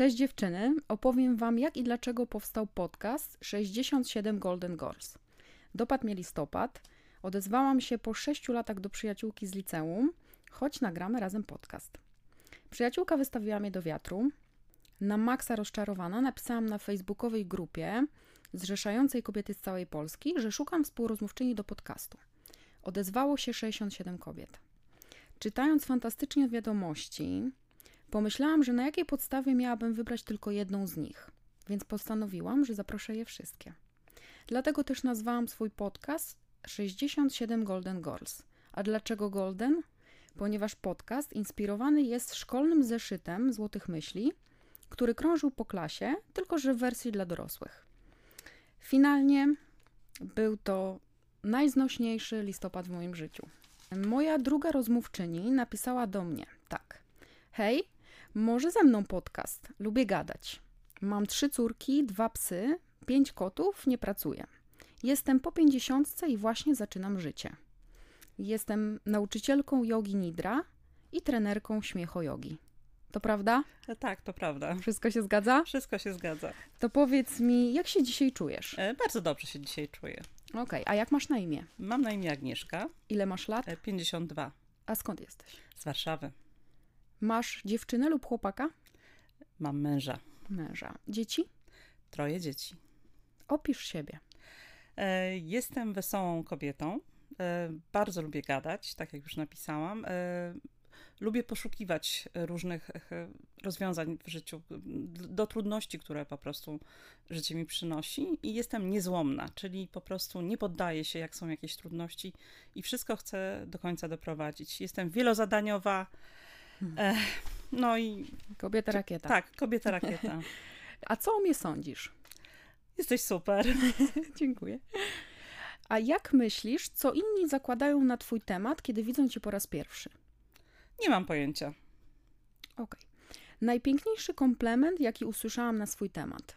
Cześć dziewczyny, opowiem Wam jak i dlaczego powstał podcast 67 Golden Girls. Dopadł mnie listopad, odezwałam się po 6 latach do przyjaciółki z liceum, choć nagramy razem podcast. Przyjaciółka wystawiła mnie do wiatru, na maksa rozczarowana napisałam na facebookowej grupie zrzeszającej kobiety z całej Polski, że szukam współrozmówczyni do podcastu. Odezwało się 67 kobiet. Czytając fantastycznie wiadomości, pomyślałam, że na jakiej podstawie miałabym wybrać tylko jedną z nich, więc postanowiłam, że zaproszę je wszystkie. Dlatego też nazwałam swój podcast 67 Golden Girls. A dlaczego Golden? Ponieważ podcast inspirowany jest szkolnym zeszytem Złotych Myśli, który krążył po klasie, tylko że w wersji dla dorosłych. Finalnie był to najznośniejszy listopad w moim życiu. Moja druga rozmówczyni napisała do mnie tak. Hej, może ze mną podcast? Lubię gadać. Mam 3 córki, 2 psy, 5 kotów, nie pracuję. Jestem po 50 i właśnie zaczynam życie. Jestem nauczycielką jogi Nidra i trenerką śmiechojogi. To prawda? Tak, to prawda. Wszystko się zgadza? Wszystko się zgadza. To powiedz mi, jak się dzisiaj czujesz? Bardzo dobrze się dzisiaj czuję. Okej, a jak masz na imię? Mam na imię Agnieszka. Ile masz lat? 52. A skąd jesteś? Z Warszawy. Masz dziewczynę lub chłopaka? Mam męża. Dzieci? 3 dzieci. Opisz siebie. Jestem wesołą kobietą. Bardzo lubię gadać, tak jak już napisałam. Lubię poszukiwać różnych rozwiązań w życiu, do trudności, które po prostu życie mi przynosi. I jestem niezłomna, czyli po prostu nie poddaję się, jak są jakieś trudności i wszystko chcę do końca doprowadzić. Jestem wielozadaniowa. No i... Kobieta rakieta. Tak, kobieta rakieta. A co o mnie sądzisz? Jesteś super. Dziękuję. A jak myślisz, co inni zakładają na twój temat, kiedy widzą cię po raz pierwszy? Nie mam pojęcia. Okej. Najpiękniejszy komplement, jaki usłyszałam na swój temat?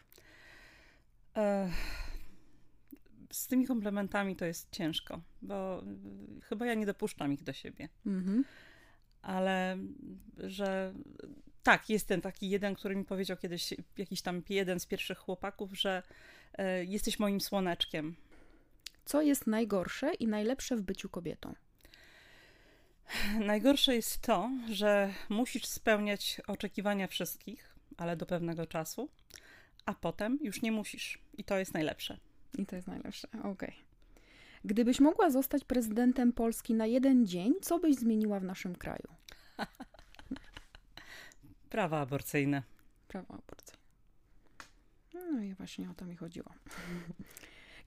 Z tymi komplementami to jest ciężko, bo chyba ja nie dopuszczam ich do siebie. Mhm. Ale że tak, jest ten taki jeden, który mi powiedział kiedyś, jakiś tam jeden z pierwszych chłopaków, że jesteś moim słoneczkiem. Co jest najgorsze i najlepsze w byciu kobietą? Najgorsze jest to, że musisz spełniać oczekiwania wszystkich, ale do pewnego czasu, a potem już nie musisz. I to jest najlepsze. I to jest najlepsze, okej. Gdybyś mogła zostać prezydentem Polski na jeden dzień, co byś zmieniła w naszym kraju? Prawa aborcyjne. Prawa aborcyjne. No i właśnie o to mi chodziło.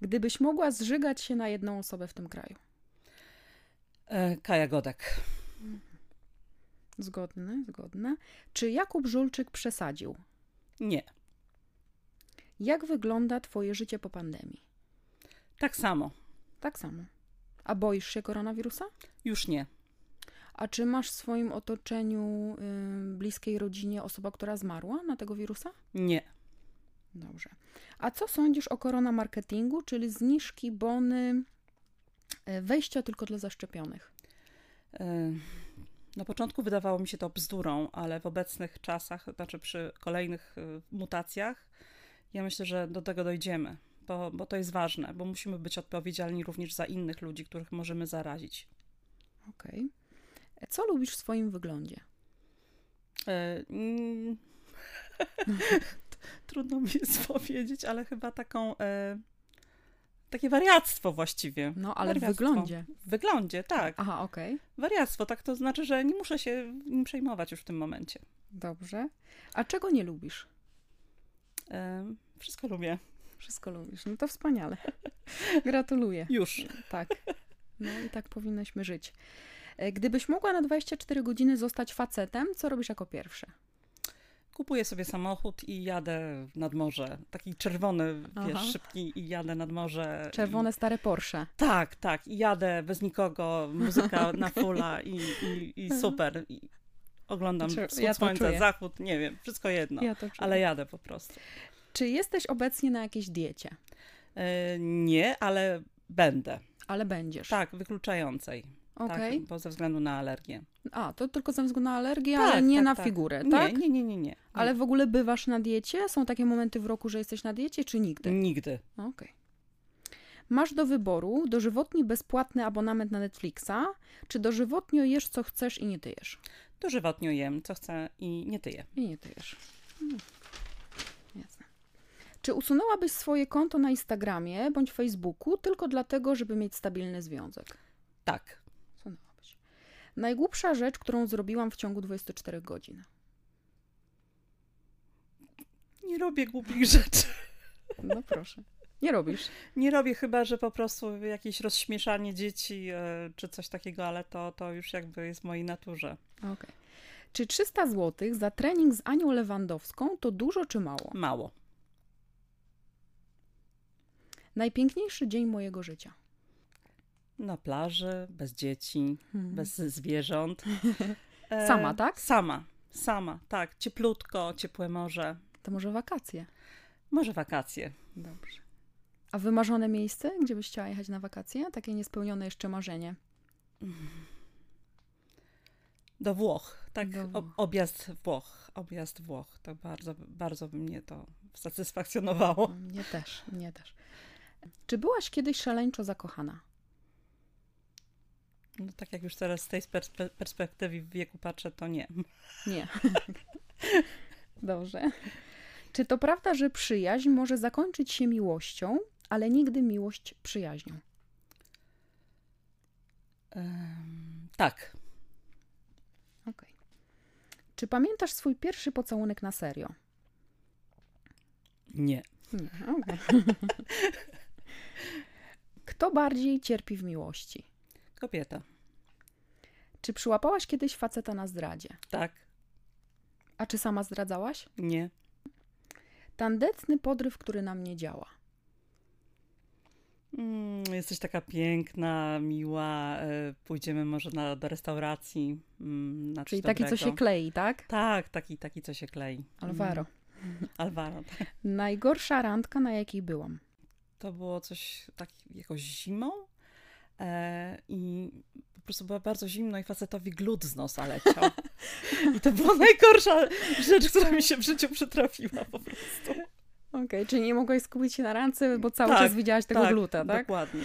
Gdybyś mogła zżygać się na jedną osobę w tym kraju? Kaja Godek. Zgodne, zgodne. Czy Jakub Żulczyk przesadził? Nie. Jak wygląda twoje życie po pandemii? Tak samo. Tak samo. A boisz się koronawirusa? Już nie. A czy masz w swoim otoczeniu, bliskiej rodzinie osoba, która zmarła na tego wirusa? Nie. Dobrze. A co sądzisz o koronamarketingu, czyli zniżki, bony, wejścia tylko dla zaszczepionych? Na początku wydawało mi się to bzdurą, ale w obecnych czasach, znaczy przy kolejnych mutacjach, ja myślę, że do tego dojdziemy. Bo to jest ważne, bo musimy być odpowiedzialni również za innych ludzi, których możemy zarazić. Okej. Co lubisz w swoim wyglądzie? Trudno mi jest powiedzieć, ale chyba takie wariactwo właściwie. No, ale wariactwo. W wyglądzie. W wyglądzie, tak. Aha, okej. Wariactwo, tak to znaczy, że nie muszę się nim przejmować już w tym momencie. Dobrze. A czego nie lubisz? Wszystko lubię. Wszystko lubisz. No to wspaniale. Gratuluję. Już. Tak. No i tak powinnyśmy żyć. Gdybyś mogła na 24 godziny zostać facetem, co robisz jako pierwsze? Kupuję sobie samochód i jadę nad morze. Taki czerwony, wiesz, szybki i jadę nad morze. Czerwone stare Porsche. Tak, tak. I jadę bez nikogo, muzyka na fulla i super. I oglądam słońce, zachód, nie wiem, wszystko jedno. Ja to czuję. Ale jadę po prostu. Czy jesteś obecnie na jakiejś diecie? Nie, ale będę. Ale będziesz. Tak, wykluczającej. Okay. Tak, bo ze względu na alergię. A, to tylko ze względu na alergię, tak, ale nie tak, na figurę, tak? Nie. Ale w ogóle bywasz na diecie? Są takie momenty w roku, że jesteś na diecie, czy nigdy? Nigdy. Okej. Masz do wyboru dożywotni bezpłatny abonament na Netflixa, czy dożywotnio jesz co chcesz i nie tyjesz? Dożywotnio jem co chcę i nie tyję. I nie tyjesz. Jasne. Czy usunęłabyś swoje konto na Instagramie bądź Facebooku tylko dlatego, żeby mieć stabilny związek? Tak. Usunęłabyś. Najgłupsza rzecz, którą zrobiłam w ciągu 24 godzin? Nie robię głupich rzeczy. No proszę. Nie robisz? Nie robię, chyba że po prostu jakieś rozśmieszanie dzieci czy coś takiego, ale to już jakby jest w mojej naturze. Okay. Czy 300 zł za trening z Anią Lewandowską to dużo czy mało? Mało. Najpiękniejszy dzień mojego życia? Na plaży, bez dzieci, bez zwierząt. Sama, tak? Sama, tak. Cieplutko, ciepłe morze. To może wakacje? Może wakacje. Dobrze. A wymarzone miejsce, gdzie byś chciała jechać na wakacje? Takie niespełnione jeszcze marzenie. Do Włoch. Tak, do Włoch. Objazd Włoch. To bardzo, bardzo by mnie to satysfakcjonowało. Mnie też. Czy byłaś kiedyś szaleńczo zakochana? No tak jak już teraz z tej perspektywy wieku patrzę, to nie. Nie. Dobrze. Czy to prawda, że przyjaźń może zakończyć się miłością, ale nigdy miłość przyjaźnią? Tak. Okay. Czy pamiętasz swój pierwszy pocałunek na serio? Nie. Okay. Kto bardziej cierpi w miłości? Kobieta. Czy przyłapałaś kiedyś faceta na zdradzie? Tak. A czy sama zdradzałaś? Nie. Tandetny podryw, który na mnie działa. Jesteś taka piękna, miła, pójdziemy może do restauracji. Na czyli taki, dobrego. Co się klei, tak? Tak, taki, co się klei. Alvaro. Alvaro, tak. Najgorsza randka, na jakiej byłam? To było coś takiego, jakoś zimą i po prostu była bardzo zimno i facetowi glut z nosa leciał. I to była najgorsza rzecz, która mi się w życiu przytrafiła po prostu. Okej, czyli nie mogłaś skupić się na randce, bo cały czas widziałaś tego gluta, tak? Dokładnie.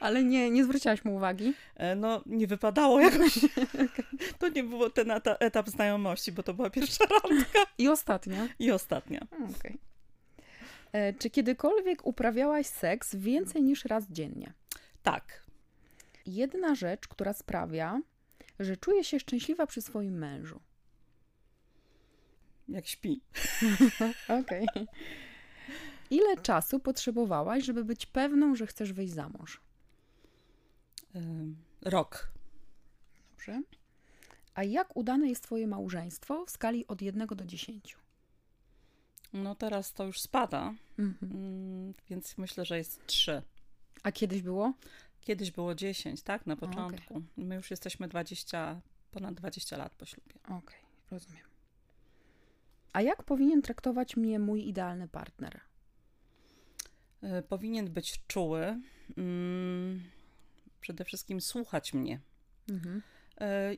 Ale nie zwróciłaś mu uwagi? No, nie wypadało jakoś. To nie było ten etap znajomości, bo to była pierwsza randka. I ostatnia. Okej. Czy kiedykolwiek uprawiałaś seks więcej niż raz dziennie? Tak. Jedna rzecz, która sprawia, że czuję się szczęśliwa przy swoim mężu. Jak śpi. Okej. Okay. Ile czasu potrzebowałaś, żeby być pewną, że chcesz wyjść za mąż? Rok. Dobrze. A jak udane jest twoje małżeństwo w skali od 1 do 10? No teraz to już spada, więc myślę, że jest 3. A kiedyś było? Kiedyś było 10, tak? Na początku. Okay. My już jesteśmy ponad 20 lat po ślubie. Okej, rozumiem. A jak powinien traktować mnie mój idealny partner? Powinien być czuły. Przede wszystkim słuchać mnie.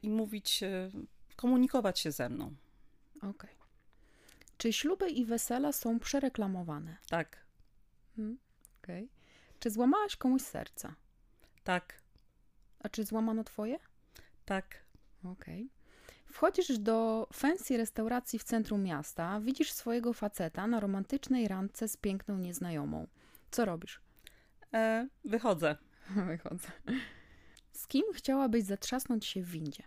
I mówić, komunikować się ze mną. Okej. Czy śluby i wesela są przereklamowane? Tak. Okej. Czy złamałaś komuś serca? Tak. A czy złamano twoje? Tak. Okej. Wchodzisz do fancy restauracji w centrum miasta, widzisz swojego faceta na romantycznej randce z piękną nieznajomą. Co robisz? Wychodzę. Wychodzę. Z kim chciałabyś zatrzasnąć się w windzie?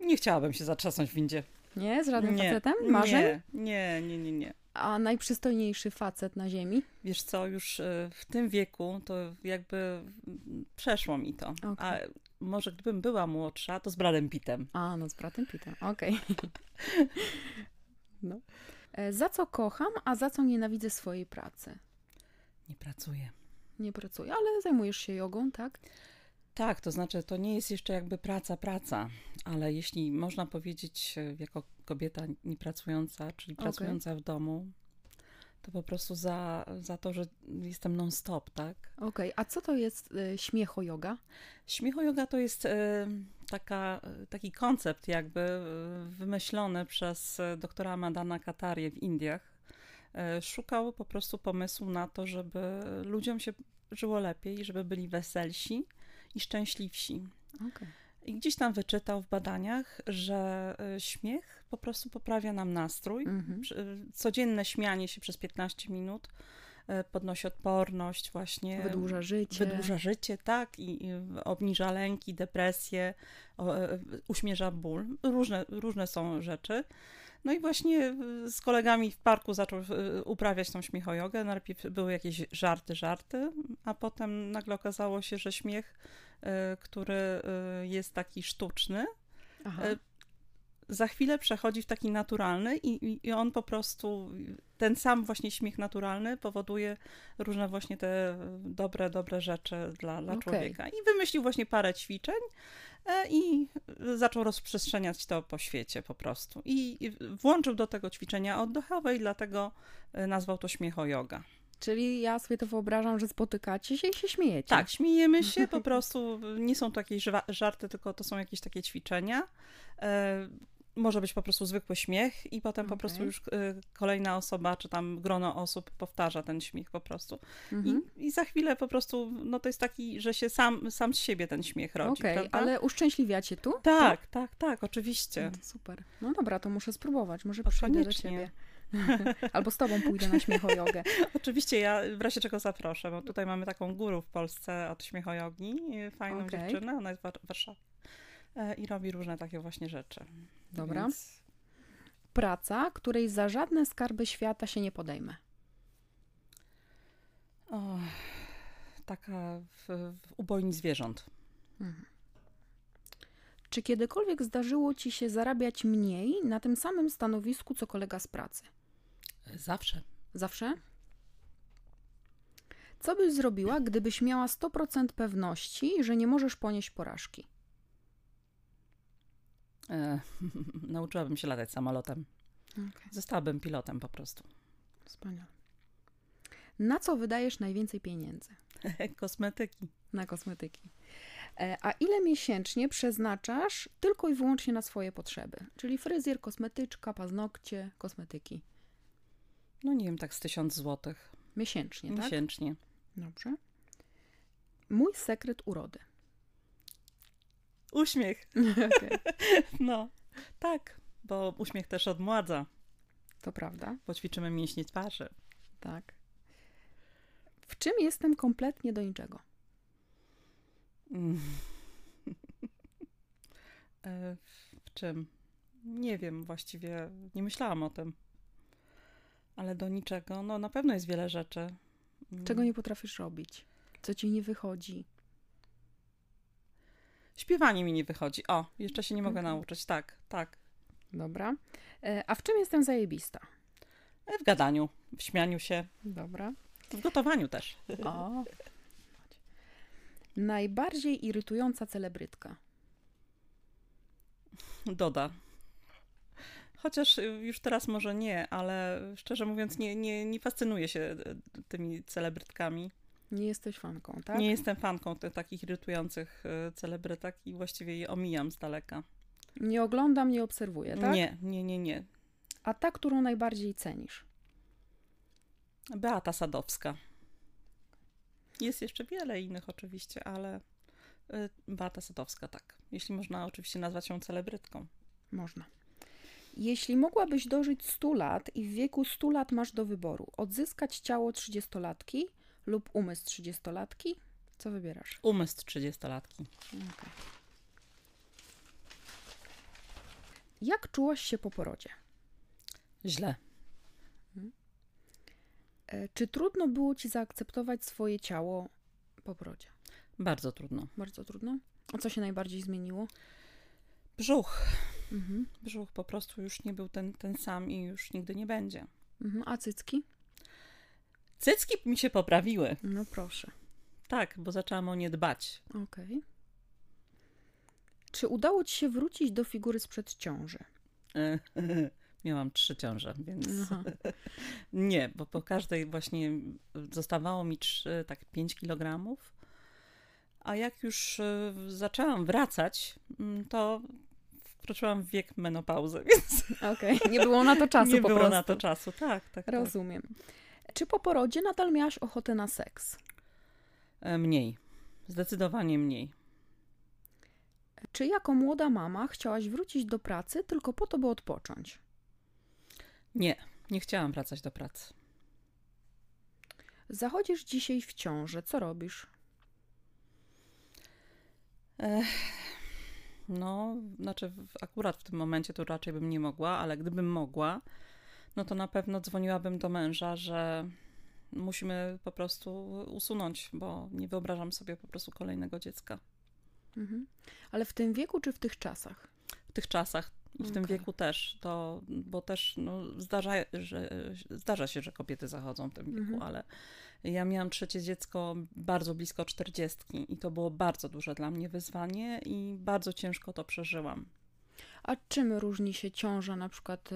Nie chciałabym się zatrzasnąć w windzie. Nie? Z żadnym facetem? Marzeń? Nie. A najprzystojniejszy facet na ziemi? Wiesz co, już w tym wieku to jakby przeszło mi to. Okay. A może gdybym była młodsza, to z Bradem Pittem. A, no z Bradem Pittem, okej. Okay. No. Za co kocham, a za co nienawidzę swojej pracy? Nie pracuję, ale zajmujesz się jogą, tak? Tak, to znaczy to nie jest jeszcze jakby praca, ale jeśli można powiedzieć jako kobieta niepracująca, czyli pracująca w domu, to po prostu za to, że jestem non-stop, tak? Okej, a co to jest śmiechojoga? Śmiechojoga to jest taki koncept jakby wymyślony przez doktora Madana Katarię w Indiach. Szukał po prostu pomysłu na to, żeby ludziom się żyło lepiej, żeby byli weselsi i szczęśliwsi. Okay. I gdzieś tam wyczytał w badaniach, że śmiech po prostu poprawia nam nastrój. Codzienne śmianie się przez 15 minut podnosi odporność właśnie. Wydłuża życie. Wydłuża życie, tak. I obniża lęki, depresję, uśmierza ból. Różne są rzeczy. No i właśnie z kolegami w parku zaczął uprawiać tą śmiechojogę. Najpierw były jakieś żarty, a potem nagle okazało się, że śmiech, który jest taki sztuczny, za chwilę przechodzi w taki naturalny i on po prostu, ten sam właśnie śmiech naturalny powoduje różne właśnie te dobre rzeczy dla człowieka. I wymyślił właśnie parę ćwiczeń i zaczął rozprzestrzeniać to po świecie po prostu. I włączył do tego ćwiczenia oddechowe i dlatego nazwał to śmiechojoga. Czyli ja sobie to wyobrażam, że spotykacie się i się śmiejecie. Tak, śmiejemy się, po prostu nie są to jakieś żarty, tylko to są jakieś takie ćwiczenia. Może być po prostu zwykły śmiech i potem po prostu już kolejna osoba, czy tam grono osób powtarza ten śmiech po prostu. I za chwilę po prostu, no to jest taki, że się sam z siebie ten śmiech rodzi. Okej, ale uszczęśliwiacie tu? Tak, oczywiście. Super. No dobra, to muszę spróbować, może przyjdę do ciebie. Albo z tobą pójdę na śmiechojogę. Oczywiście, ja w razie czego zaproszę, bo tutaj mamy taką guru w Polsce od śmiechojogi, fajną dziewczynę, ona jest w Warszawie i robi różne takie właśnie rzeczy. Dobra. Więc... Praca, której za żadne skarby świata się nie podejmę. O, taka w ubojni zwierząt. Czy kiedykolwiek zdarzyło ci się zarabiać mniej na tym samym stanowisku, co kolega z pracy? Zawsze. Zawsze? Co byś zrobiła, gdybyś miała 100% pewności, że nie możesz ponieść porażki? Nauczyłabym się latać samolotem. Zostałabym pilotem po prostu. Wspaniale. Na co wydajesz najwięcej pieniędzy? Kosmetyki. Na kosmetyki. A ile miesięcznie przeznaczasz tylko i wyłącznie na swoje potrzeby? Czyli fryzjer, kosmetyczka, paznokcie, kosmetyki. No nie wiem, tak z 1000 złotych. Miesięcznie, tak? Miesięcznie. Dobrze. Mój sekret urody. Uśmiech. No, tak, bo uśmiech też odmładza. To prawda. Bo ćwiczymy mięśnie twarzy. Tak. W czym jestem kompletnie do niczego? W czym? Nie wiem, właściwie nie myślałam o tym. Ale do niczego? No na pewno jest wiele rzeczy. Czego nie potrafisz robić? Co ci nie wychodzi? Śpiewanie mi nie wychodzi. O, jeszcze się nie mogę nauczyć. Tak. Dobra. A w czym jestem zajebista? W gadaniu, w śmianiu się. Dobra. W gotowaniu też. O. Najbardziej irytująca celebrytka. Doda. Chociaż już teraz może nie, ale szczerze mówiąc nie fascynuję się tymi celebrytkami. Nie jesteś fanką, tak? Nie jestem fanką takich irytujących celebrytek i właściwie je omijam z daleka. Nie oglądam, nie obserwuję, tak? Nie. A ta, którą najbardziej cenisz? Beata Sadowska. Jest jeszcze wiele innych oczywiście, ale Beata Sadowska, tak. Jeśli można oczywiście nazwać ją celebrytką. Można. Jeśli mogłabyś dożyć 100 lat i w wieku 100 lat masz do wyboru odzyskać ciało 30-latki lub umysł 30-latki, co wybierasz? Umysł 30-latki. Okay. Jak czułaś się po porodzie? Źle. Czy trudno było ci zaakceptować swoje ciało po porodzie? Bardzo trudno. Bardzo trudno? A co się najbardziej zmieniło? Brzuch. Brzuch po prostu już nie był ten sam i już nigdy nie będzie. A cycki? Cycki mi się poprawiły. No proszę. Tak, bo zaczęłam o nie dbać. Okej. Czy udało ci się wrócić do figury sprzed ciąży? miałam 3 ciąże, więc nie, bo po każdej właśnie zostawało mi 5 kilogramów, a jak już zaczęłam wracać, to wkroczyłam w wiek menopauzy, więc... Okej, okay. Nie było na to czasu. Nie po było prostu. Na to czasu, tak. Rozumiem. Tak. Czy po porodzie nadal miałaś ochotę na seks? Mniej. Zdecydowanie mniej. Czy jako młoda mama chciałaś wrócić do pracy tylko po to, by odpocząć? Nie, nie chciałam wracać do pracy. Zachodzisz dzisiaj w ciąży. Co robisz? No, znaczy akurat w tym momencie to raczej bym nie mogła, ale gdybym mogła, no to na pewno dzwoniłabym do męża, że musimy po prostu usunąć, bo nie wyobrażam sobie po prostu kolejnego dziecka. Mhm. Ale w tym wieku czy w tych czasach? W tych czasach i w tym wieku też, to, bo też no, zdarza się, że kobiety zachodzą w tym wieku, ale ja miałam 3. dziecko bardzo blisko 40 i to było bardzo duże dla mnie wyzwanie i bardzo ciężko to przeżyłam. A czym różni się ciąża na przykład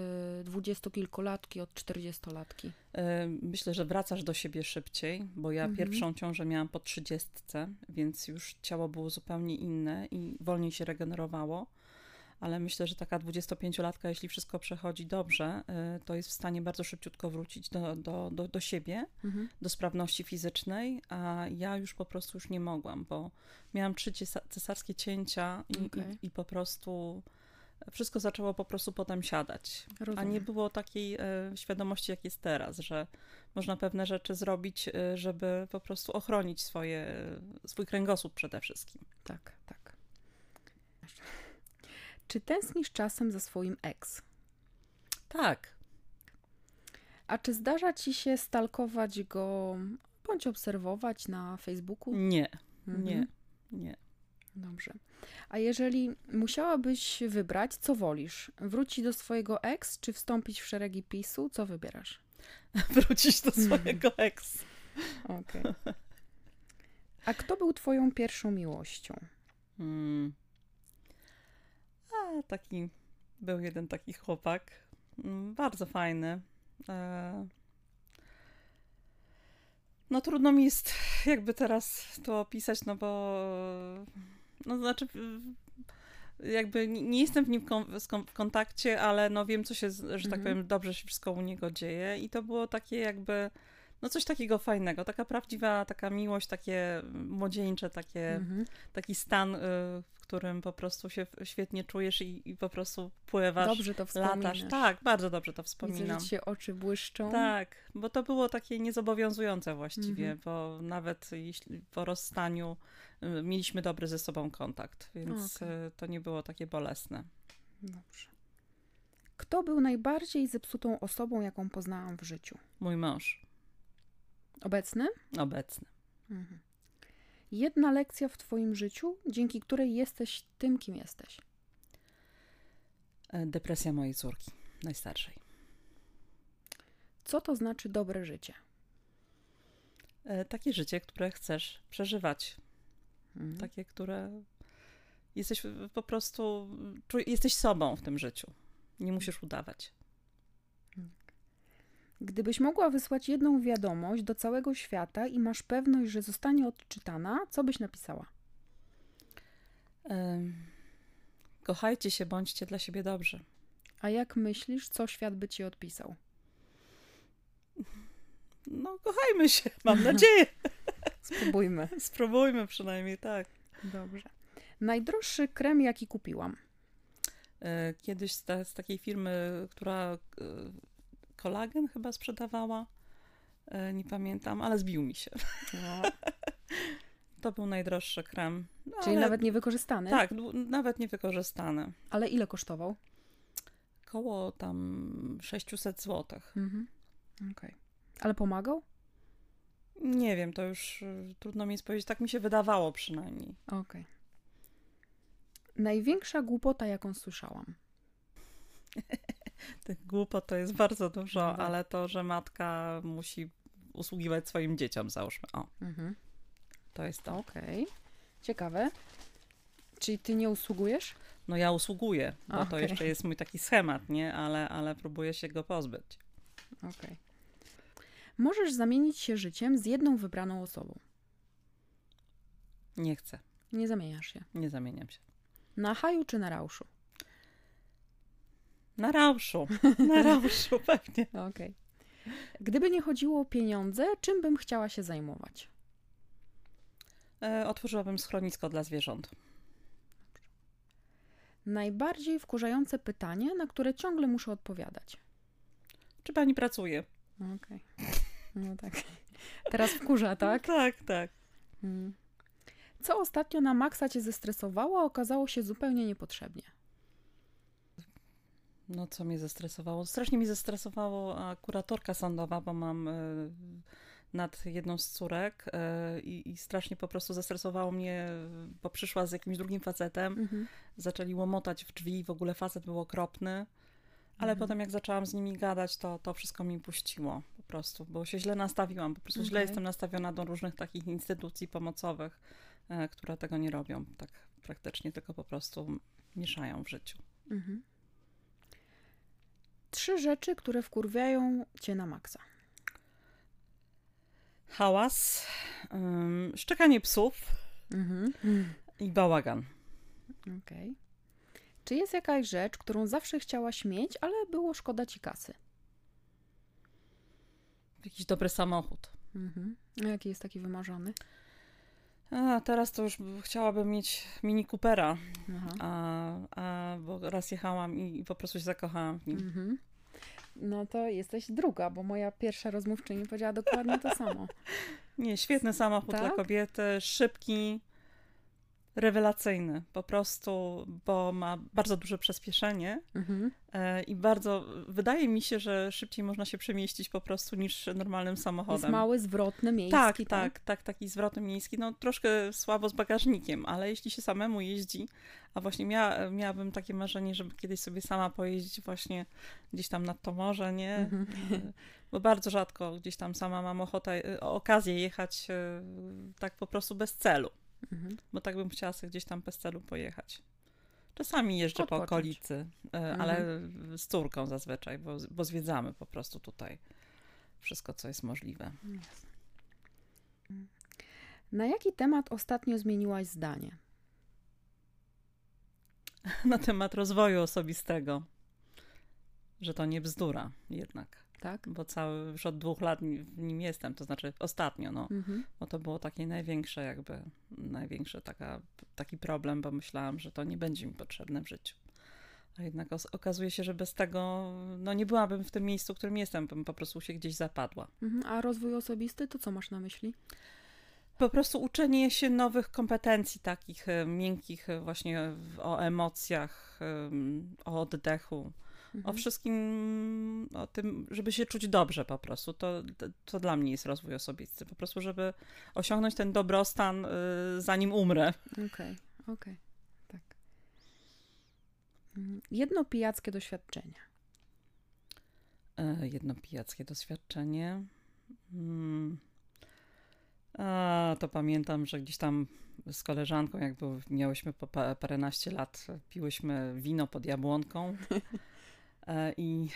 20-kilkulatki od 40-latki? Myślę, że wracasz do siebie szybciej, bo ja pierwszą ciążę miałam po 30, więc już ciało było zupełnie inne i wolniej się regenerowało, ale myślę, że taka 25-latka, jeśli wszystko przechodzi dobrze, to jest w stanie bardzo szybciutko wrócić do siebie, do sprawności fizycznej, a ja już po prostu już nie mogłam, bo miałam 3 cesarskie cięcia i po prostu... Wszystko zaczęło po prostu potem siadać. Rozumiem. A nie było takiej świadomości, jak jest teraz, że można pewne rzeczy zrobić, żeby po prostu ochronić swój kręgosłup przede wszystkim. Tak, tak. Czy tęsknisz czasem za swoim ex? Tak. A czy zdarza ci się stalkować go, bądź obserwować na Facebooku? Nie, nie. Dobrze. A jeżeli musiałabyś wybrać, co wolisz? Wrócić do swojego ex, czy wstąpić w szeregi PiS-u? Co wybierasz? Wrócić do swojego ex. Okej. Okay. A kto był twoją pierwszą miłością? Był jeden taki chłopak. Bardzo fajny. No trudno mi jest jakby teraz to opisać, no bo... No znaczy, jakby nie jestem w nim w kontakcie, ale no wiem, co się, że tak powiem, dobrze się wszystko u niego dzieje i to było takie jakby, no coś takiego fajnego, taka prawdziwa, taka miłość, takie młodzieńcze, taki stan, w którym po prostu się świetnie czujesz i po prostu pływasz, dobrze to latasz. Tak, bardzo dobrze to wspominam. Widzę, że ci się oczy błyszczą. Tak, bo to było takie niezobowiązujące właściwie, bo nawet jeśli po rozstaniu mieliśmy dobry ze sobą kontakt, więc to nie było takie bolesne. Dobrze. Kto był najbardziej zepsutą osobą, jaką poznałam w życiu? Mój mąż. Obecny? Obecny. Mhm. Jedna lekcja w twoim życiu, dzięki której jesteś tym, kim jesteś? Depresja mojej córki, najstarszej. Co to znaczy dobre życie? Takie życie, które chcesz przeżywać. Takie, które jesteś po prostu, jesteś sobą w tym życiu. Nie musisz udawać. Gdybyś mogła wysłać jedną wiadomość do całego świata i masz pewność, że zostanie odczytana, co byś napisała? Kochajcie się, bądźcie dla siebie dobrzy. A jak myślisz, co świat by ci odpisał? No, kochajmy się, mam nadzieję. Spróbujmy. Spróbujmy przynajmniej, tak. Dobrze. Najdroższy krem, jaki kupiłam? Kiedyś z takiej firmy, która... Kolagen chyba sprzedawała, nie pamiętam, ale zbił mi się. No. To był najdroższy krem. No, czyli ale... nawet niewykorzystany? Tak, nawet niewykorzystany. Ale ile kosztował? Koło tam 600 zł. Okej. Ale pomagał? Nie wiem, to już trudno mi powiedzieć. Tak mi się wydawało przynajmniej. Okej. Największa głupota, jaką słyszałam? Tych głupot to jest bardzo dużo, ale to, że matka musi usługiwać swoim dzieciom, załóżmy. O, to jest to. Okej. Ciekawe. Czyli ty nie usługujesz? no ja usługuję, bo to jeszcze jest mój taki schemat, nie? Ale próbuję się go pozbyć. Okej. Możesz zamienić się życiem z jedną wybraną osobą. Nie chcę. Nie zamieniasz się. Nie zamieniam się. Na haju czy na rauszu? Na rauszu. Na rauszu, pewnie. Okej. Gdyby nie chodziło o pieniądze, czym bym chciała się zajmować? Otworzyłabym schronisko dla zwierząt. Najbardziej wkurzające pytanie, na które ciągle muszę odpowiadać. Czy pani pracuje? Okej. No tak. Teraz wkurza, tak? No tak, tak. Co ostatnio na maksa cię zestresowało, a okazało się zupełnie niepotrzebnie? No co mnie zestresowało? Strasznie mi zestresowało kuratorka sądowa, bo mam nad jedną z córek i strasznie po prostu zestresowało mnie, bo przyszła z jakimś drugim facetem, zaczęli łomotać w drzwi, w ogóle facet był okropny, ale potem jak zaczęłam z nimi gadać, to wszystko mi puściło po prostu, bo się źle nastawiłam, po prostu źle jestem nastawiona do różnych takich instytucji pomocowych, które tego nie robią tak praktycznie, tylko po prostu mieszają w życiu. 3 rzeczy, które wkurwiają cię na maksa. Hałas, szczekanie psów i bałagan. Okej. Czy jest jakaś rzecz, którą zawsze chciałaś mieć, ale było szkoda ci kasy? Jakiś dobry samochód. A jaki jest taki wymarzony? A teraz to już chciałabym mieć mini Coopera, bo raz jechałam i po prostu się zakochałam w nim. No to jesteś druga, bo moja pierwsza rozmówczyni powiedziała dokładnie to samo. Nie, świetny samochód dla kobiety, szybki, rewelacyjny po prostu, bo ma bardzo duże przyspieszenie i bardzo, wydaje mi się, że szybciej można się przemieścić po prostu niż normalnym samochodem. Jest mały, zwrotny, miejski. Tak, taki zwrotny, miejski, no troszkę słabo z bagażnikiem, ale jeśli się samemu jeździ, a właśnie miałabym takie marzenie, żeby kiedyś sobie sama pojeździć właśnie gdzieś tam nad to morze, nie? Bo bardzo rzadko gdzieś tam sama mam ochotę, okazję jechać tak po prostu bez celu. Bo tak bym chciała sobie gdzieś tam bez celu pojechać. Czasami jeżdżę po okolicy, ale z córką zazwyczaj, bo zwiedzamy po prostu tutaj wszystko, co jest możliwe. Jasne. Na jaki temat ostatnio zmieniłaś zdanie? Na temat rozwoju osobistego. Że to nie bzdura jednak. Tak? Bo już od 2 lat w nim jestem, to znaczy ostatnio, no. Bo to było takie największy taki problem, bo myślałam, że to nie będzie mi potrzebne w życiu. A jednak okazuje się, że bez tego, no nie byłabym w tym miejscu, w którym jestem, bym po prostu się gdzieś zapadła. A rozwój osobisty, to co masz na myśli? Po prostu uczenie się nowych kompetencji takich miękkich właśnie o emocjach, o oddechu. O wszystkim, o tym, żeby się czuć dobrze po prostu. To dla mnie jest rozwój osobisty. Po prostu, żeby osiągnąć ten dobrostan, zanim umrę. Okej. Tak. Jedno pijackie doświadczenie. Jedno pijackie doświadczenie. To pamiętam, że gdzieś tam z koleżanką, jak miałyśmy po paręnaście lat, piłyśmy wino pod jabłonką. I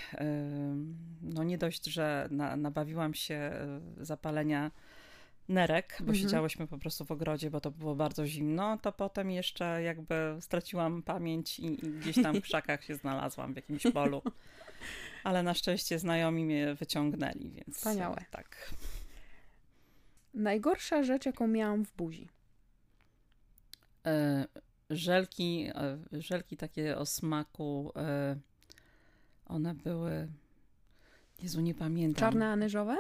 no nie dość, że nabawiłam się zapalenia nerek, bo siedziałyśmy po prostu w ogrodzie, bo to było bardzo zimno, to potem jeszcze jakby straciłam pamięć i gdzieś tam w krzakach się znalazłam w jakimś polu. Ale na szczęście znajomi mnie wyciągnęli, więc wspaniałe. Tak. Najgorsza rzecz, jaką miałam w buzi? Żelki takie o smaku... One były... Jezu, nie pamiętam. Czarne anyżowe?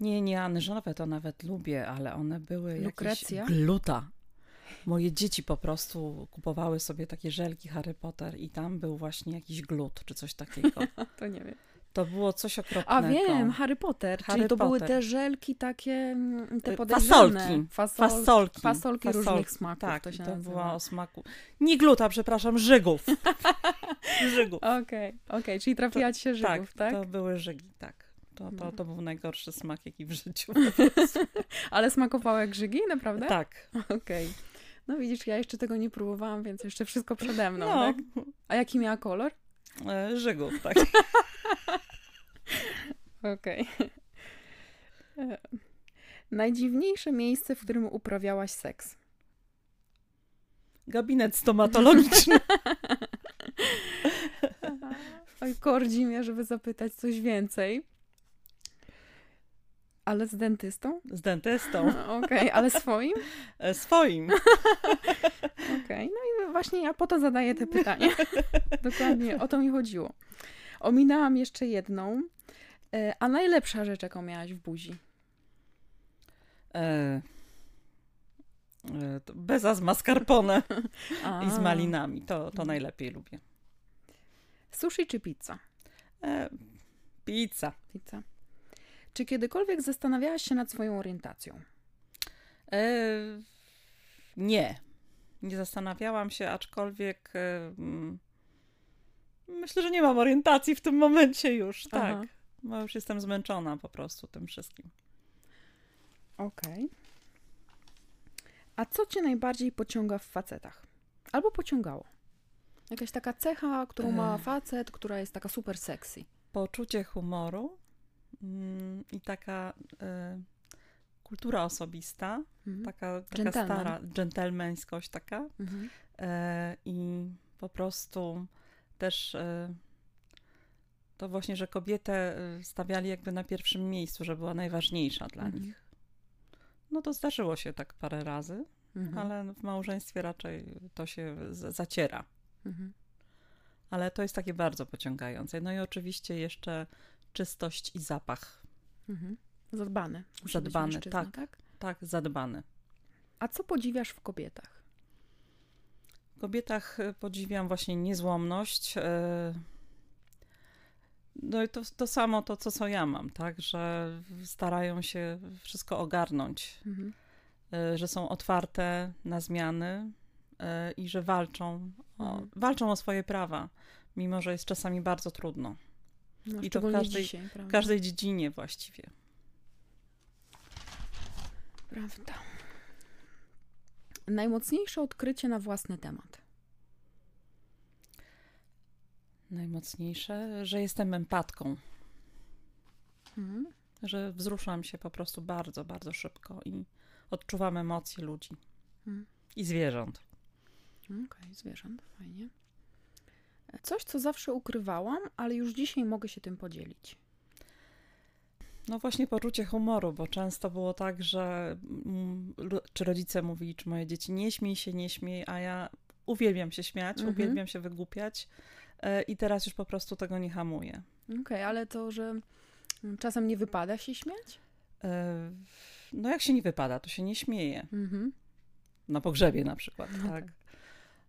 Nie anyżowe, to nawet lubię, ale one były jakieś gluta. Moje dzieci po prostu kupowały sobie takie żelki Harry Potter i tam był właśnie jakiś glut czy coś takiego. To nie wiem. To było coś okropnego. A wiem, Harry Potter, czyli to były te żelki takie, te podejrzane. Fasolki. Fasolki różnych smaków. Tak, to się nazywa. Była o smaku. Nie gluta, przepraszam, żygów. Żygów. Okej, czyli trafiła ci się żygów, tak? To były żygi, tak. To był najgorszy smak, jaki w życiu. Ale smakowały jak żygi, naprawdę? Tak. Okej. No widzisz, ja jeszcze tego nie próbowałam, więc jeszcze wszystko przede mną, no. Tak? A jaki miała kolor? Żegów, tak. Okej. Okay. Najdziwniejsze miejsce, w którym uprawiałaś seks? Gabinet stomatologiczny. Oj, kordzi mnie, żeby zapytać coś więcej. Ale z dentystą? Z dentystą. Okej, ale swoim? Swoim. Okej, no i właśnie ja po to zadaję te pytania. Dokładnie, o to mi chodziło. Ominęłam jeszcze jedną. A najlepsza rzecz, jaką miałaś w buzi? Beza z mascarpone i z malinami. To najlepiej lubię. Sushi czy pizza? Pizza. Pizza. Czy kiedykolwiek zastanawiałaś się nad swoją orientacją? Nie. Nie zastanawiałam się, aczkolwiek myślę, że nie mam orientacji w tym momencie już. Tak. Bo już jestem zmęczona po prostu tym wszystkim. Okej. A co cię najbardziej pociąga w facetach? Albo pociągało? Jakaś taka cecha, którą ma facet, która jest taka super sexy. Poczucie humoru. I taka kultura osobista, taka stara dżentelmeńskość taka i po prostu też to właśnie, że kobietę stawiali jakby na pierwszym miejscu, że była najważniejsza dla nich. No to zdarzyło się tak parę razy, ale w małżeństwie raczej to się zaciera. Ale to jest takie bardzo pociągające. No i oczywiście jeszcze czystość i zapach. Zadbany. Zadbany, tak. Tak, zadbany. A co podziwiasz w kobietach? W kobietach podziwiam właśnie niezłomność. No i to samo co ja mam, tak? Że starają się wszystko ogarnąć. Że są otwarte na zmiany i że walczą o swoje prawa, mimo że jest czasami bardzo trudno. No, i to w każdej dziedzinie właściwie. Prawda. Najmocniejsze odkrycie na własny temat? Najmocniejsze, że jestem empatką. Że wzruszam się po prostu bardzo, bardzo szybko i odczuwam emocje ludzi. I zwierząt. Okej, zwierząt, fajnie. Coś, co zawsze ukrywałam, ale już dzisiaj mogę się tym podzielić. No właśnie poczucie humoru, bo często było tak, że czy rodzice mówili, czy moje dzieci, nie śmiej się, a ja uwielbiam się śmiać, uwielbiam się wygłupiać i teraz już po prostu tego nie hamuję. Okej, ale to, że czasem nie wypada się śmiać? No jak się nie wypada, to się nie śmieje. Na pogrzebie na przykład, tak.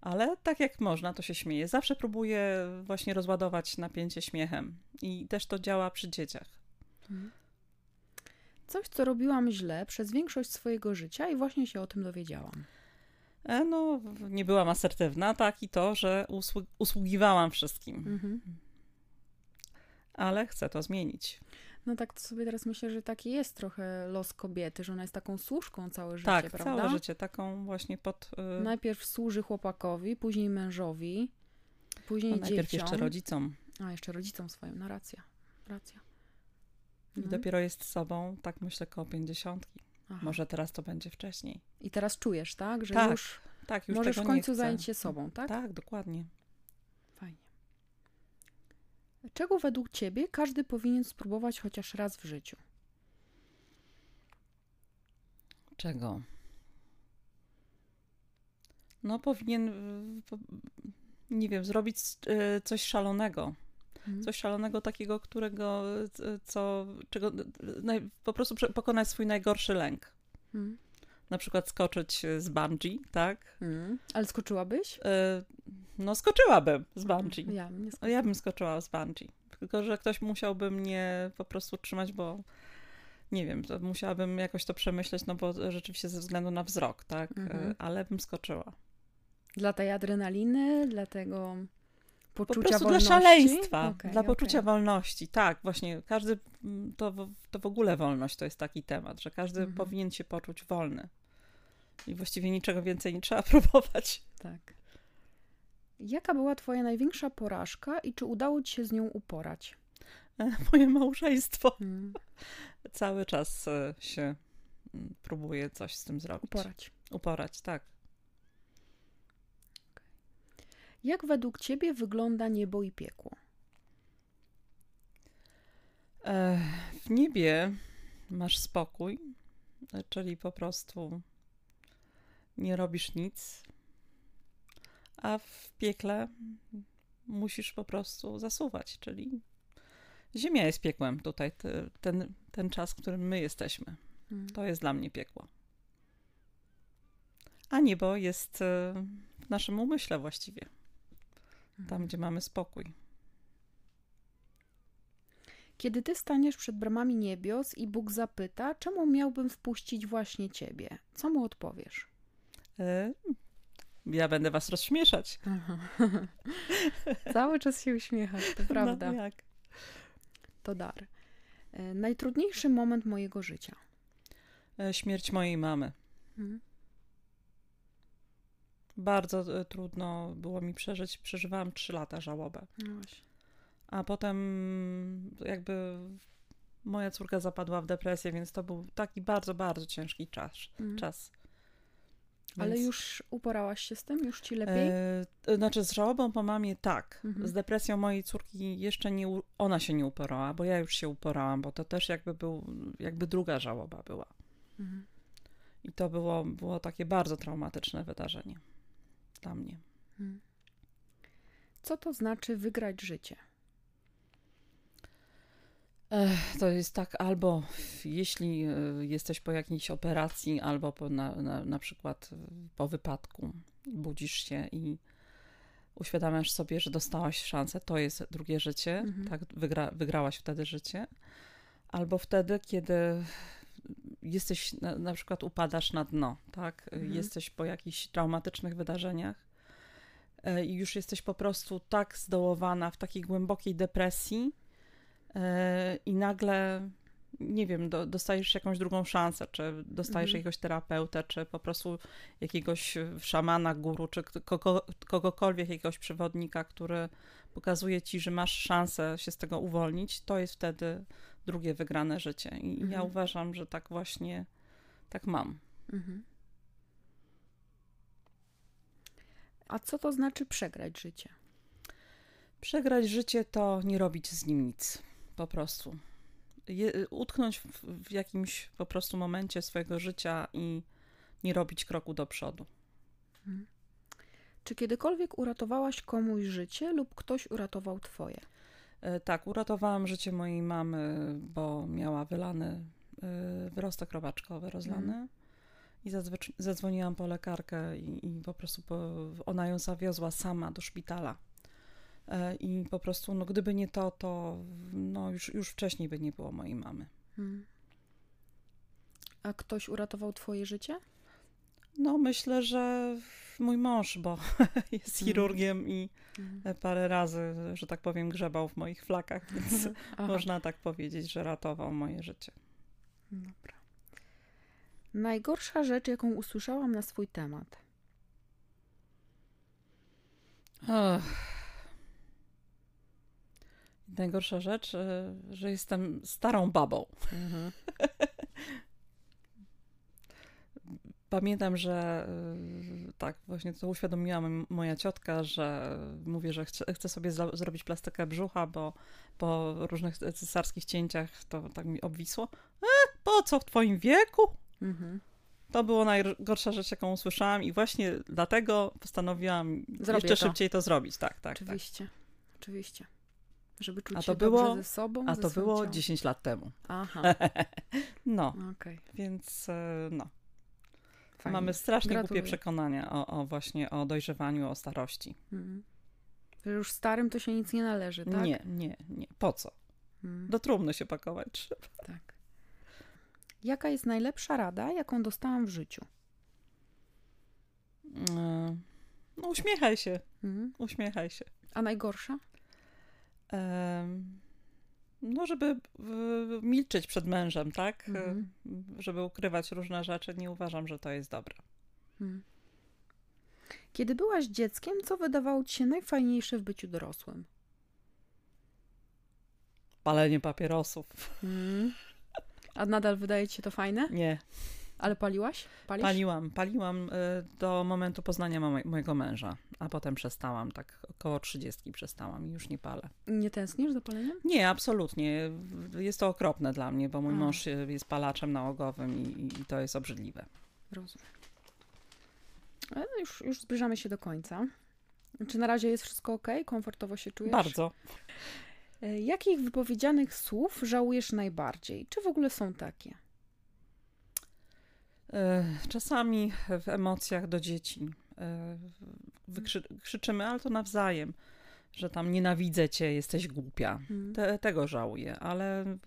Ale tak jak można, to się śmieje. Zawsze próbuję właśnie rozładować napięcie śmiechem. I też to działa przy dzieciach. Coś, co robiłam źle przez większość swojego życia i właśnie się o tym dowiedziałam. No, nie byłam asertywna, tak? I to, że usługiwałam wszystkim. Ale chcę to zmienić. No tak to sobie teraz myślę, że taki jest trochę los kobiety, że ona jest taką służką całe życie, tak, prawda? Tak, całe życie, taką właśnie pod... Najpierw służy chłopakowi, później mężowi, później dzieciom. Najpierw jeszcze rodzicom. A, jeszcze rodzicom swoim, no racja. I dopiero jest sobą, tak myślę, koło 50. Może teraz to będzie wcześniej. I teraz czujesz, tak? Że tak, już możesz w końcu zająć się sobą, tak? Tak, dokładnie. Fajnie. Czego według ciebie każdy powinien spróbować chociaż raz w życiu? Czego? No powinien, nie wiem, zrobić coś szalonego. Coś szalonego takiego, po prostu pokonać swój najgorszy lęk. Na przykład skoczyć z bungee, tak? Ale skoczyłabyś? No skoczyłabym z bungee. Ja bym skoczyła z bungee. Tylko, że ktoś musiałby mnie po prostu trzymać, bo nie wiem, to musiałabym jakoś to przemyśleć, no bo rzeczywiście ze względu na wzrok, tak? Ale bym skoczyła. Dla tej adrenaliny, dla tego poczucia wolności? Po prostu wolności? Dla szaleństwa, dla poczucia wolności. Tak, właśnie każdy, to w ogóle wolność to jest taki temat, że każdy powinien się poczuć wolny. I właściwie niczego więcej nie trzeba próbować. Tak. Jaka była twoja największa porażka i czy udało ci się z nią uporać? Moje małżeństwo. Cały czas się próbuje coś z tym zrobić. Uporać, tak. Jak według ciebie wygląda niebo i piekło? W niebie masz spokój, czyli po prostu nie robisz nic, a w piekle musisz po prostu zasuwać, czyli ziemia jest piekłem tutaj, ten czas, w którym my jesteśmy. To jest dla mnie piekło. A niebo jest w naszym umyśle właściwie. Tam, gdzie mamy spokój. Kiedy ty staniesz przed bramami niebios i Bóg zapyta, czemu miałbym wpuścić właśnie ciebie? Co mu odpowiesz? Ja będę was rozśmieszać. Cały czas się uśmiechasz, to prawda. No, jak? To dar. Najtrudniejszy moment mojego życia. Śmierć mojej mamy. Bardzo trudno było mi przeżyć. Przeżywałam 3 lata żałobę. No, a potem jakby moja córka zapadła w depresję, więc to był taki bardzo, bardzo ciężki czas. Więc... Ale już uporałaś się z tym? Już ci lepiej? Znaczy z żałobą po mamie tak. Z depresją mojej córki jeszcze nie, ona się nie uporała, bo ja już się uporałam, bo to też jakby druga żałoba była. I to było takie bardzo traumatyczne wydarzenie dla mnie. Co to znaczy wygrać życie? To jest tak, albo jeśli jesteś po jakiejś operacji, albo na przykład po wypadku, budzisz się i uświadamiasz sobie, że dostałaś szansę, to jest drugie życie, tak, wygrałaś wtedy życie, albo wtedy, kiedy jesteś, na przykład upadasz na dno, tak, jesteś po jakichś traumatycznych wydarzeniach i już jesteś po prostu tak zdołowana, w takiej głębokiej depresji, i nagle, nie wiem, dostajesz jakąś drugą szansę, czy dostajesz jakiegoś terapeutę, czy po prostu jakiegoś szamana, guru, czy kogokolwiek, jakiegoś przewodnika, który pokazuje ci, że masz szansę się z tego uwolnić, to jest wtedy drugie wygrane życie. I ja uważam, że tak właśnie, tak mam. A co to znaczy przegrać życie? Przegrać życie to nie robić z nim nic. Po prostu. Utknąć w jakimś po prostu momencie swojego życia i nie robić kroku do przodu. Czy kiedykolwiek uratowałaś komuś życie lub ktoś uratował twoje? Tak, uratowałam życie mojej mamy, bo miała wylany wyrostek robaczkowy rozlany. I zadzwoniłam po lekarkę i po prostu ona ją zawiozła sama do szpitala. I po prostu, no gdyby nie to, to no już wcześniej by nie było mojej mamy. A ktoś uratował twoje życie? No myślę, że mój mąż, bo jest chirurgiem i parę razy, że tak powiem, grzebał w moich flakach, więc można tak powiedzieć, że ratował moje życie. Dobra. Najgorsza rzecz, jaką usłyszałam na swój temat? Najgorsza rzecz, że jestem starą babą. Pamiętam, że tak, właśnie to uświadomiła moja ciotka, że mówię, że chcę sobie zrobić plastykę brzucha, bo po różnych cesarskich cięciach to tak mi obwisło. Po co w twoim wieku? To była najgorsza rzecz, jaką usłyszałam i właśnie dlatego postanowiłam szybciej to zrobić. Tak. Oczywiście. Żeby czuć się dobrze ze sobą. A to było 10 lat temu. No, okay. Więc no. Fajnie. Mamy strasznie głupie przekonania właśnie o dojrzewaniu, o starości. Że już starym to się nic nie należy, tak? Nie. Po co? Do trumny się pakować trzeba. Tak. Jaka jest najlepsza rada, jaką dostałam w życiu? No uśmiechaj się. Uśmiechaj się. A najgorsza? No, żeby milczeć przed mężem, tak? Żeby ukrywać różne rzeczy, nie uważam, że to jest dobre. Kiedy byłaś dzieckiem, co wydawało ci się najfajniejsze w byciu dorosłym? Palenie papierosów. A nadal wydaje ci się to fajne? Nie. Ale paliłaś? Palisz? Paliłam do momentu poznania mojego męża, a potem przestałam, tak około 30 przestałam i już nie palę. Nie tęsknisz za paleniem? Nie, absolutnie. Jest to okropne dla mnie, bo mój mąż jest palaczem nałogowym i to jest obrzydliwe. Rozumiem. Już zbliżamy się do końca. Czy na razie jest wszystko ok? Komfortowo się czujesz? Bardzo. Jakich wypowiedzianych słów żałujesz najbardziej? Czy w ogóle są takie? Czasami w emocjach do dzieci krzyczymy, ale to nawzajem, że tam nienawidzę cię, jesteś głupia. Tego żałuję, ale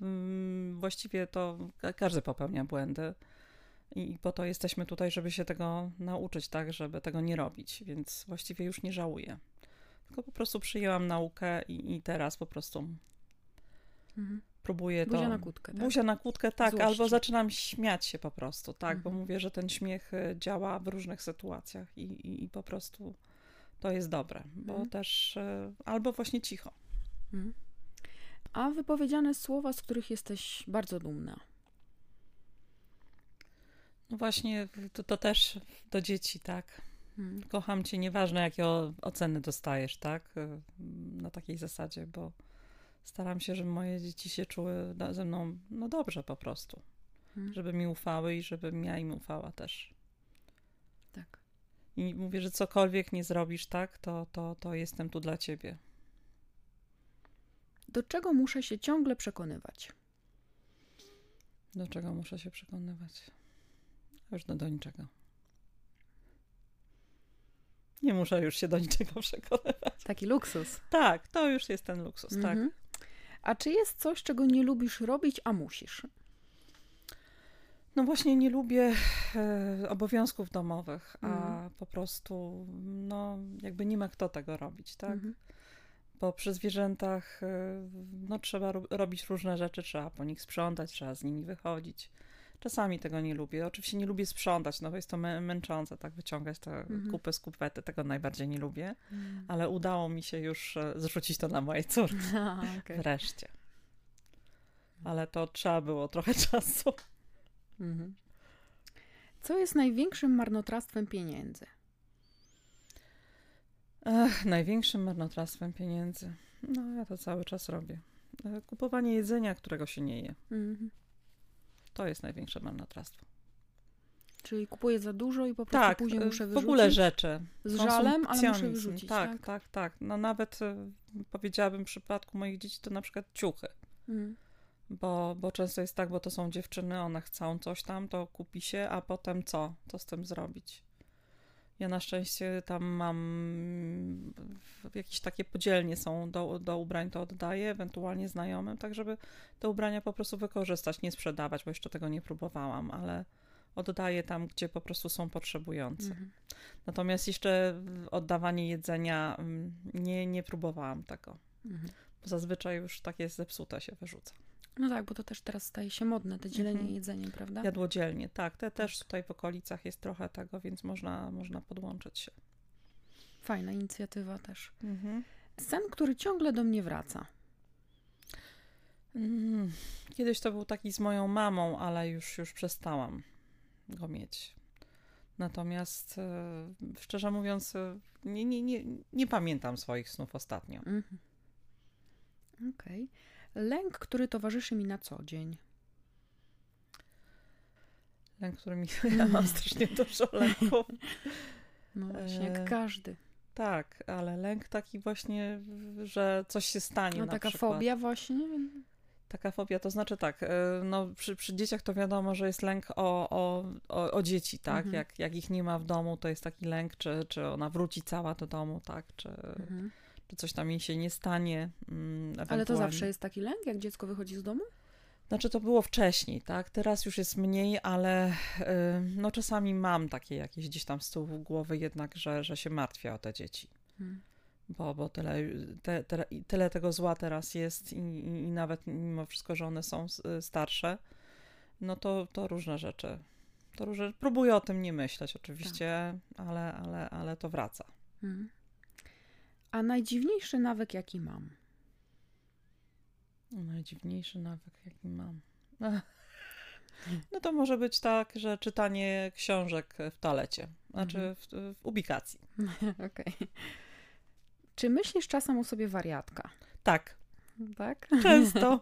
właściwie to każdy popełnia błędy i po to jesteśmy tutaj, żeby się tego nauczyć, tak, żeby tego nie robić, więc właściwie już nie żałuję. Tylko po prostu przyjęłam naukę i teraz po prostu próbuję to... Buzia na kłódkę, tak? Buzia na kłódkę, tak, złość. Albo zaczynam śmiać się po prostu, tak, bo mówię, że ten śmiech działa w różnych sytuacjach i po prostu to jest dobre, bo też... Albo właśnie cicho. A wypowiedziane słowa, z których jesteś bardzo dumna? No właśnie, to też do dzieci, tak. Kocham cię, nieważne jakie oceny dostajesz, tak? Na takiej zasadzie, bo staram się, żeby moje dzieci się czuły ze mną no dobrze po prostu. Żeby mi ufały i żebym ja im ufała też. Tak. I mówię, że cokolwiek nie zrobisz, tak? To jestem tu dla ciebie. Do czego muszę się ciągle przekonywać? Do czego muszę się przekonywać? Już do niczego. Nie muszę już się do niczego przekonywać. Taki luksus. Tak, to już jest ten luksus, tak. A czy jest coś, czego nie lubisz robić, a musisz? No właśnie nie lubię obowiązków domowych, a po prostu no jakby nie ma kto tego robić, tak? Bo przy zwierzętach no trzeba robić różne rzeczy, trzeba po nich sprzątać, trzeba z nimi wychodzić. Czasami tego nie lubię. Oczywiście nie lubię sprzątać, no bo jest to męczące, tak, wyciągać te kupy z kupety, tego najbardziej nie lubię, ale udało mi się już zrzucić to na mojej córce. Okay. Wreszcie. Ale to trzeba było trochę czasu. Co jest największym marnotrawstwem pieniędzy? Największym marnotrawstwem pieniędzy? No ja to cały czas robię. Kupowanie jedzenia, którego się nie je. To jest największe marnotrawstwo. Czyli kupuję za dużo i po prostu tak, później muszę wyrzucić? Tak, w ogóle rzeczy. Z żalem, ale muszę wyrzucić. Tak. No nawet powiedziałabym w przypadku moich dzieci to na przykład ciuchy. Bo często jest tak, bo to są dziewczyny, one chcą coś tam, to kupi się, a potem co? Co z tym zrobić? Ja na szczęście tam mam jakieś takie podzielnie są do ubrań, to oddaję, ewentualnie znajomym, tak żeby te ubrania po prostu wykorzystać, nie sprzedawać, bo jeszcze tego nie próbowałam, ale oddaję tam, gdzie po prostu są potrzebujące. Natomiast jeszcze oddawanie jedzenia, nie próbowałam tego, bo zazwyczaj już takie zepsute się wyrzuca. No tak, bo to też teraz staje się modne, to dzielenie jedzeniem, prawda? Jadłodzielnie, tak. Te też tutaj w okolicach jest trochę tego, więc można podłączyć się. Fajna inicjatywa też. Sen, który ciągle do mnie wraca. Kiedyś to był taki z moją mamą, ale już przestałam go mieć. Natomiast szczerze mówiąc, nie pamiętam swoich snów ostatnio. Okej. Lęk, który towarzyszy mi na co dzień. Lęk, który mi... Ja mam strasznie dużo lęków. No właśnie, jak każdy. Tak, ale lęk taki właśnie, że coś się stanie na przykład. No taka fobia właśnie? Taka fobia, to znaczy tak, no przy dzieciach to wiadomo, że jest lęk o dzieci, tak? Jak ich nie ma w domu, to jest taki lęk, czy ona wróci cała do domu, tak? Czy coś tam jej się nie stanie. Ale to zawsze jest taki lęk, jak dziecko wychodzi z domu? Znaczy to było wcześniej, tak? Teraz już jest mniej, ale no czasami mam takie jakieś gdzieś tam z tyłu głowy jednak, że się martwię o te dzieci. Bo tyle tego zła teraz jest i nawet mimo wszystko, że one są starsze, no to różne rzeczy To, że próbuję o tym nie myśleć oczywiście, tak. ale to wraca. Hmm. A najdziwniejszy nawyk, jaki mam? Najdziwniejszy nawyk, jaki mam? No to może być tak, że czytanie książek w toalecie. Znaczy w ubikacji. Okej. Czy myślisz czasem o sobie wariatka? Tak. Tak? Często.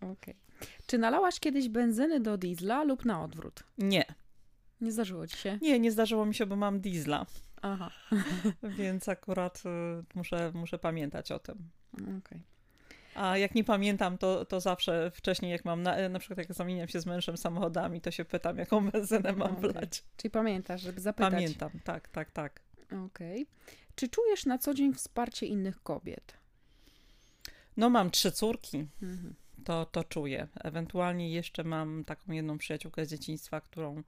Okej. Czy nalałaś kiedyś benzyny do diesla lub na odwrót? Nie. Nie zdarzyło ci się? Nie, nie zdarzyło mi się, bo mam diesla. Aha. Więc akurat muszę pamiętać o tym. Okej. A jak nie pamiętam, to zawsze wcześniej, jak mam, na przykład jak zamieniam się z mężem samochodami, to się pytam, jaką benzynę mam wlać. Czyli pamiętasz, żeby zapytać. Pamiętam, tak. Okej. Czy czujesz na co dzień wsparcie innych kobiet? No mam 3 córki, to czuję. Ewentualnie jeszcze mam taką jedną przyjaciółkę z dzieciństwa, którą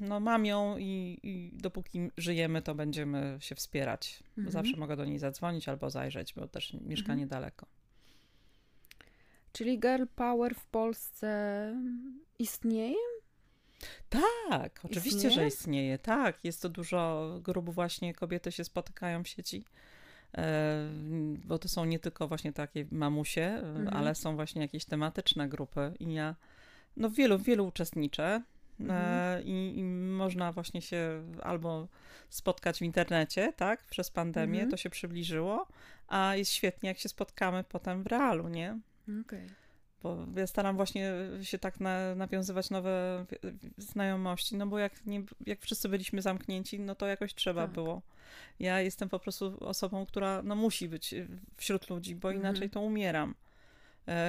no mam ją i dopóki żyjemy, to będziemy się wspierać. Bo zawsze mogę do niej zadzwonić albo zajrzeć, bo też mieszka niedaleko. Czyli girl power w Polsce istnieje? Tak, oczywiście, że istnieje. Tak, jest to dużo grup właśnie, kobiety się spotykają w sieci. Bo to są nie tylko właśnie takie mamusie, ale są właśnie jakieś tematyczne grupy i ja w wielu uczestniczę. I można właśnie się albo spotkać w internecie, tak? Przez pandemię to się przybliżyło, a jest świetnie, jak się spotkamy potem w realu, nie? Okej. Bo ja staram właśnie się tak nawiązywać nowe znajomości, bo jak wszyscy byliśmy zamknięci, to jakoś trzeba było. Ja jestem po prostu osobą, która musi być wśród ludzi, bo inaczej to umieram.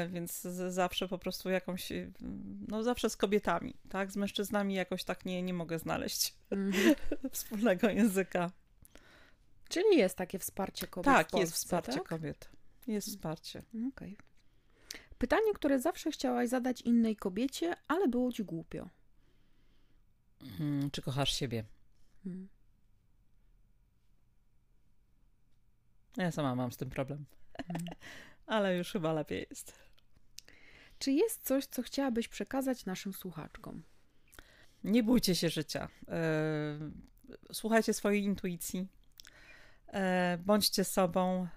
Więc zawsze po prostu jakąś, zawsze z kobietami, tak? Z mężczyznami jakoś tak nie mogę znaleźć wspólnego języka. Czyli jest takie wsparcie kobiet w Polsce, jest wsparcie kobiet. Jest wsparcie. Okej. Pytanie, które zawsze chciałaś zadać innej kobiecie, ale było ci głupio. Czy kochasz siebie? Ja sama mam z tym problem. Ale już chyba lepiej jest. Czy jest coś, co chciałabyś przekazać naszym słuchaczkom? Nie bójcie się życia. Słuchajcie swojej intuicji. Bądźcie sobą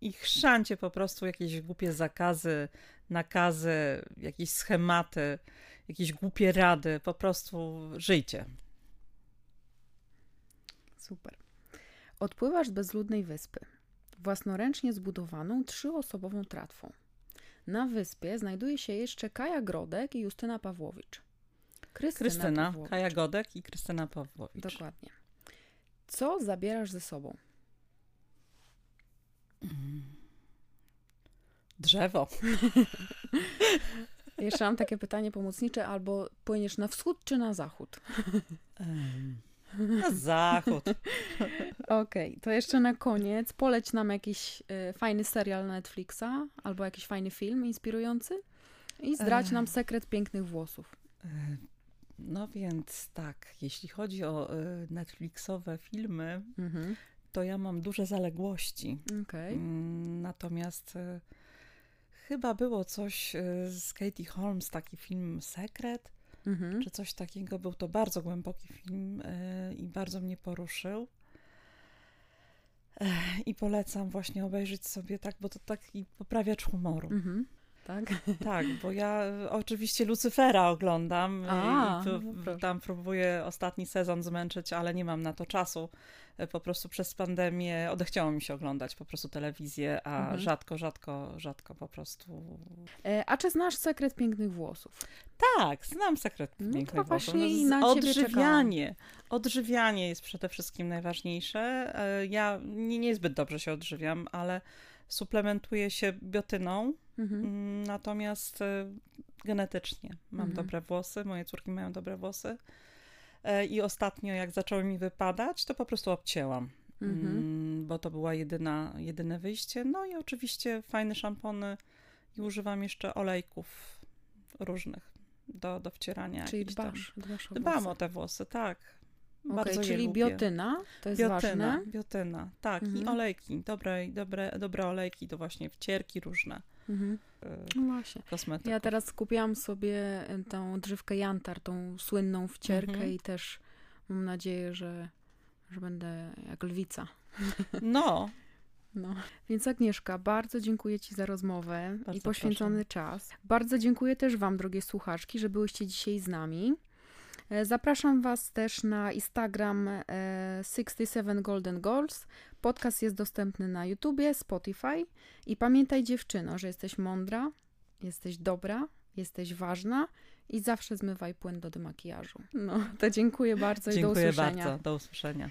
i chrzańcie po prostu jakieś głupie zakazy, nakazy, jakieś schematy, jakieś głupie rady. Po prostu żyjcie. Super. Odpływasz z bezludnej wyspy. Własnoręcznie zbudowaną 3-osobową tratwą. Na wyspie znajduje się jeszcze Kaja Godek i Justyna Pawłowicz. Krystyna Pawłowicz. Kaja Godek i Krystyna Pawłowicz. Dokładnie. Co zabierasz ze sobą? Drzewo. Jeszcze mam takie pytanie pomocnicze, albo płyniesz na wschód czy na zachód? Na zachód. Okej, to jeszcze na koniec. Poleć nam jakiś fajny serial Netflixa albo jakiś fajny film inspirujący i zdradź nam sekret pięknych włosów. No więc tak, jeśli chodzi o Netflixowe filmy, to ja mam duże zaległości. Okay. Natomiast chyba było coś z Katie Holmes, taki film Sekret. Czy coś takiego. Był to bardzo głęboki film i bardzo mnie poruszył. I polecam właśnie obejrzeć sobie tak, bo to taki poprawiacz humoru. Tak? Tak, bo ja oczywiście Lucyfera oglądam. Tam próbuję ostatni sezon zmęczyć, ale nie mam na to czasu. Po prostu przez pandemię odechciało mi się oglądać po prostu telewizję, a rzadko po prostu. A czy znasz sekret pięknych włosów? Tak, znam sekret pięknych włosów. Odżywianie jest przede wszystkim najważniejsze. Ja niezbyt dobrze się odżywiam, ale suplementuję się biotyną, natomiast genetycznie mam dobre włosy, moje córki mają dobre włosy. I ostatnio, jak zaczęły mi wypadać, to po prostu obcięłam, bo to była jedyne wyjście. No i oczywiście fajne szampony i używam jeszcze olejków różnych do wcierania. Czyli dbam o te włosy, tak. Bardzo je czyli lubię. Biotyna, to jest ważne. Biotyna, tak. Mhm. I olejki, dobre olejki, to właśnie wcierki różne. Mhm. Właśnie. Kosmetyków. Ja teraz kupiłam sobie tą odżywkę Jantar, tą słynną wcierkę i też mam nadzieję, że będę jak lwica. No. Więc Agnieszka, bardzo dziękuję Ci za rozmowę i poświęcony czas. Bardzo dziękuję też Wam, drogie słuchaczki, że byłyście dzisiaj z nami. Zapraszam Was też na Instagram 67 Golden Girls. Podcast jest dostępny na YouTubie, Spotify. I pamiętaj, dziewczyno, że jesteś mądra, jesteś dobra, jesteś ważna i zawsze zmywaj płyn do demakijażu. To dziękuję bardzo i do usłyszenia. Dziękuję bardzo, do usłyszenia.